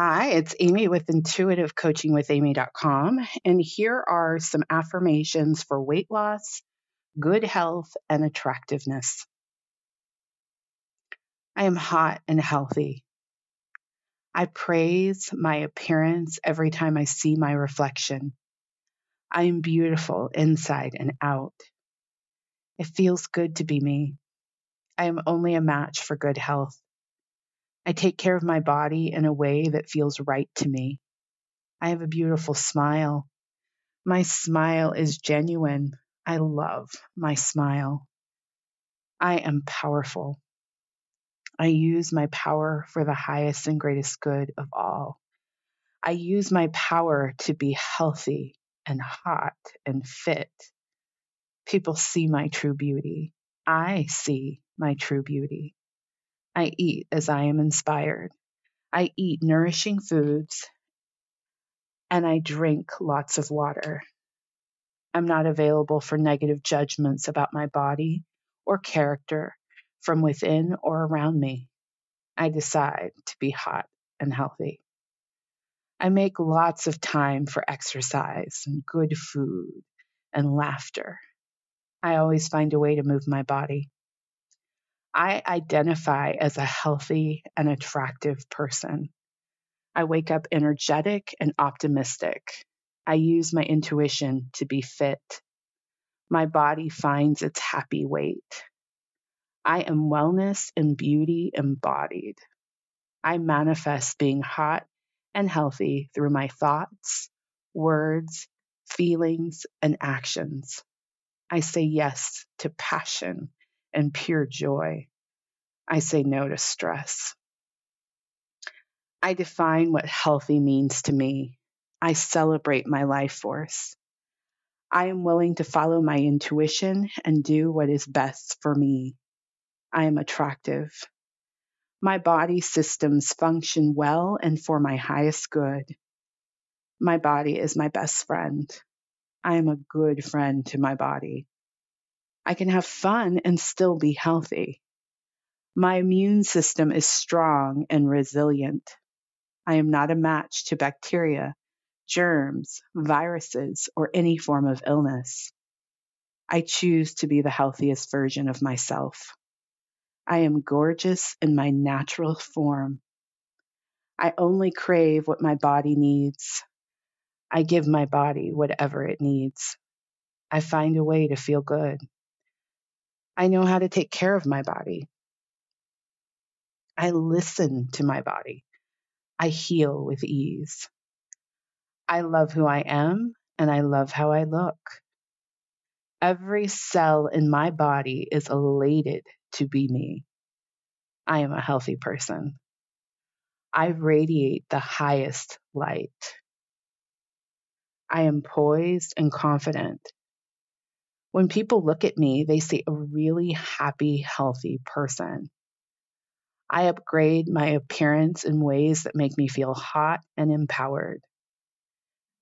Hi, it's Amy with Intuitive Coaching with Amy.com, and here are some affirmations for weight loss, good health, and attractiveness. I am hot and healthy. I praise my appearance every time I see my reflection. I am beautiful inside and out. It feels good to be me. I am only a match for good health. I take care of my body in a way that feels right to me. I have a beautiful smile. My smile is genuine. I love my smile. I am powerful. I use my power for the highest and greatest good of all. I use my power to be healthy and hot and fit. People see my true beauty. I see my true beauty. I eat as I am inspired. I eat nourishing foods, and I drink lots of water. I'm not available for negative judgments about my body or character from within or around me. I decide to be hot and healthy. I make lots of time for exercise and good food and laughter. I always find a way to move my body. I identify as a healthy and attractive person. I wake up energetic and optimistic. I use my intuition to be fit. My body finds its happy weight. I am wellness and beauty embodied. I manifest being hot and healthy through my thoughts, words, feelings, and actions. I say yes to passion and pure joy. I say no to stress. I define what healthy means to me. I celebrate my life force. I am willing to follow my intuition and do what is best for me. I am attractive. My body systems function well and for my highest good. My body is my best friend. I am a good friend to my body. I can have fun and still be healthy. My immune system is strong and resilient. I am not a match to bacteria, germs, viruses, or any form of illness. I choose to be the healthiest version of myself. I am gorgeous in my natural form. I only crave what my body needs. I give my body whatever it needs. I find a way to feel good. I know how to take care of my body. I listen to my body. I heal with ease. I love who I am, and I love how I look. Every cell in my body is elated to be me. I am a healthy person. I radiate the highest light. I am poised and confident. When people look at me, they see a really happy, healthy person. I upgrade my appearance in ways that make me feel hot and empowered.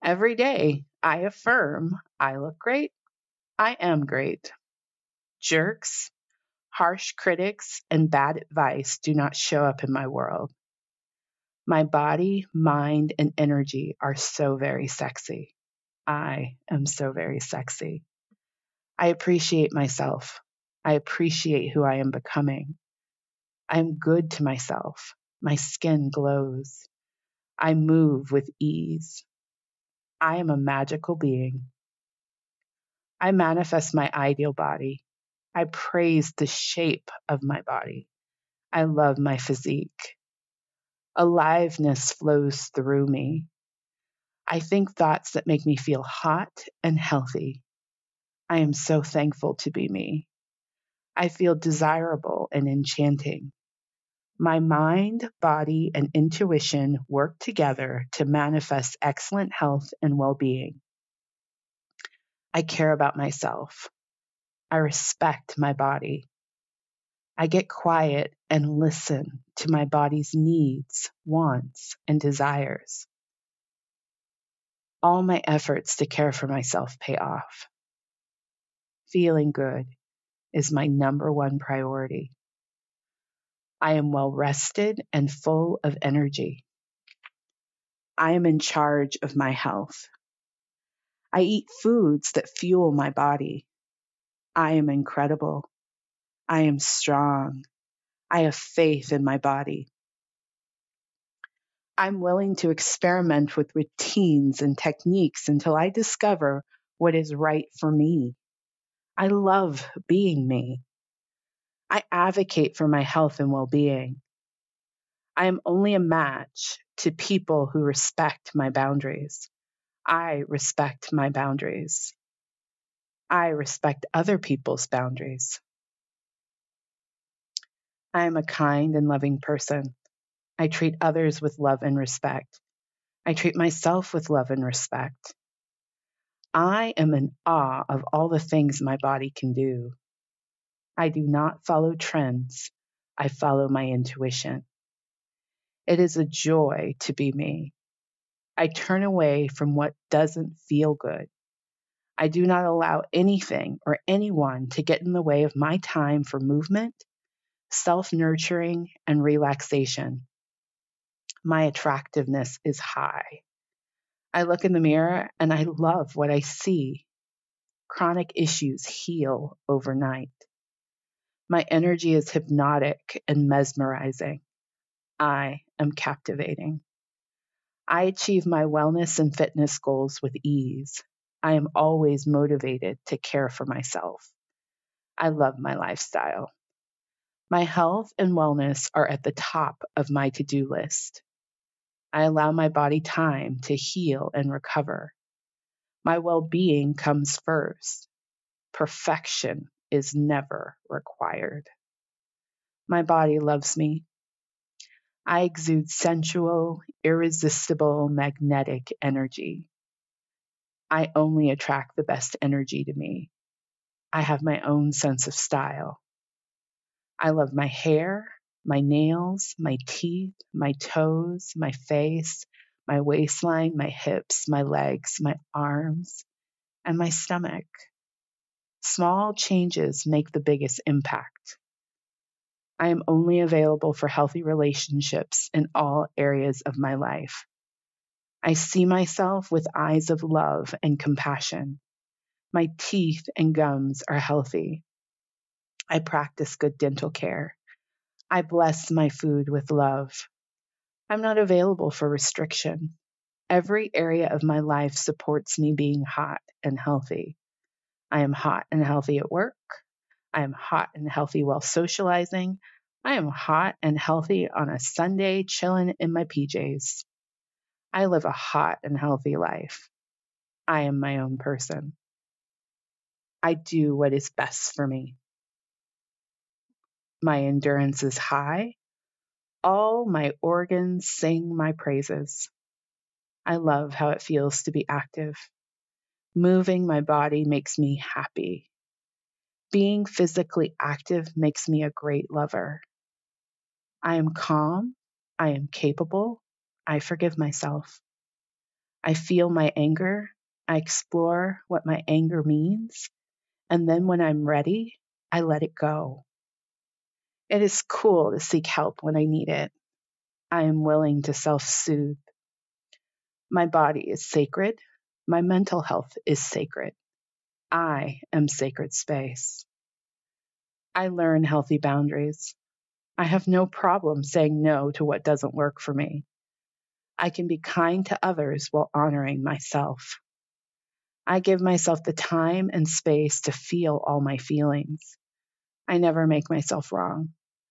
Every day, I affirm I look great. I am great. Jerks, harsh critics, and bad advice do not show up in my world. My body, mind, and energy are so very sexy. I am so very sexy. I appreciate myself. I appreciate who I am becoming. I am good to myself. My skin glows. I move with ease. I am a magical being. I manifest my ideal body. I praise the shape of my body. I love my physique. Aliveness flows through me. I think thoughts that make me feel hot and healthy. I am so thankful to be me. I feel desirable and enchanting. My mind, body, and intuition work together to manifest excellent health and well-being. I care about myself. I respect my body. I get quiet and listen to my body's needs, wants, and desires. All my efforts to care for myself pay off. Feeling good is my number one priority. I am well rested and full of energy. I am in charge of my health. I eat foods that fuel my body. I am incredible. I am strong. I have faith in my body. I'm willing to experiment with routines and techniques until I discover what is right for me. I love being me. I advocate for my health and well-being. I am only a match to people who respect my boundaries. I respect my boundaries. I respect other people's boundaries. I am a kind and loving person. I treat others with love and respect. I treat myself with love and respect. I am in awe of all the things my body can do. I do not follow trends. I follow my intuition. It is a joy to be me. I turn away from what doesn't feel good. I do not allow anything or anyone to get in the way of my time for movement, self-nurturing, and relaxation. My attractiveness is high. I look in the mirror and I love what I see. Chronic issues heal overnight. My energy is hypnotic and mesmerizing. I am captivating. I achieve my wellness and fitness goals with ease. I am always motivated to care for myself. I love my lifestyle. My health and wellness are at the top of my to-do list. I allow my body time to heal and recover. My well-being comes first. Perfection is never required. My body loves me. I exude sensual, irresistible, magnetic energy. I only attract the best energy to me. I have my own sense of style. I love my hair, my nails, my teeth, my toes, my face, my waistline, my hips, my legs, my arms, and my stomach. Small changes make the biggest impact. I am only available for healthy relationships in all areas of my life. I see myself with eyes of love and compassion. My teeth and gums are healthy. I practice good dental care. I bless my food with love. I'm not available for restriction. Every area of my life supports me being hot and healthy. I am hot and healthy at work. I am hot and healthy while socializing. I am hot and healthy on a Sunday chilling in my PJs. I live a hot and healthy life. I am my own person. I do what is best for me. My endurance is high. All my organs sing my praises. I love how it feels to be active. Moving my body makes me happy. Being physically active makes me a great lover. I am calm. I am capable. I forgive myself. I feel my anger. I explore what my anger means. And then when I'm ready, I let it go. It is cool to seek help when I need it. I am willing to self-soothe. My body is sacred. My mental health is sacred. I am sacred space. I learn healthy boundaries. I have no problem saying no to what doesn't work for me. I can be kind to others while honoring myself. I give myself the time and space to feel all my feelings. I never make myself wrong.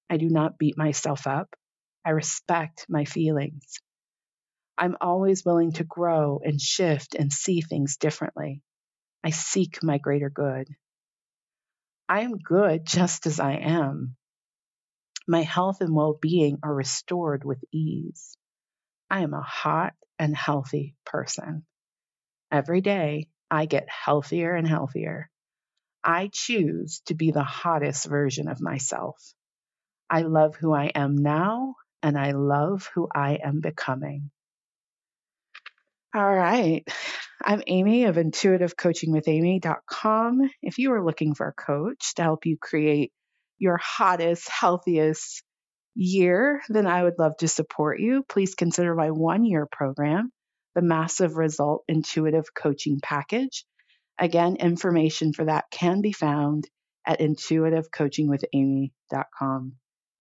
I do not beat myself up. I respect my feelings. I'm always willing to grow and shift and see things differently. I seek my greater good. I am good just as I am. My health and well-being are restored with ease. I am a hot and healthy person. Every day, I get healthier and healthier. I choose to be the hottest version of myself. I love who I am now, and I love who I am becoming. All right. I'm Amy of Intuitive Coaching with Amy.com. If you are looking for a coach to help you create your hottest, healthiest year, then I would love to support you. Please consider my 1-year program. the Massive Result Intuitive Coaching Package. Again, information for that can be found at intuitivecoachingwithamy.com.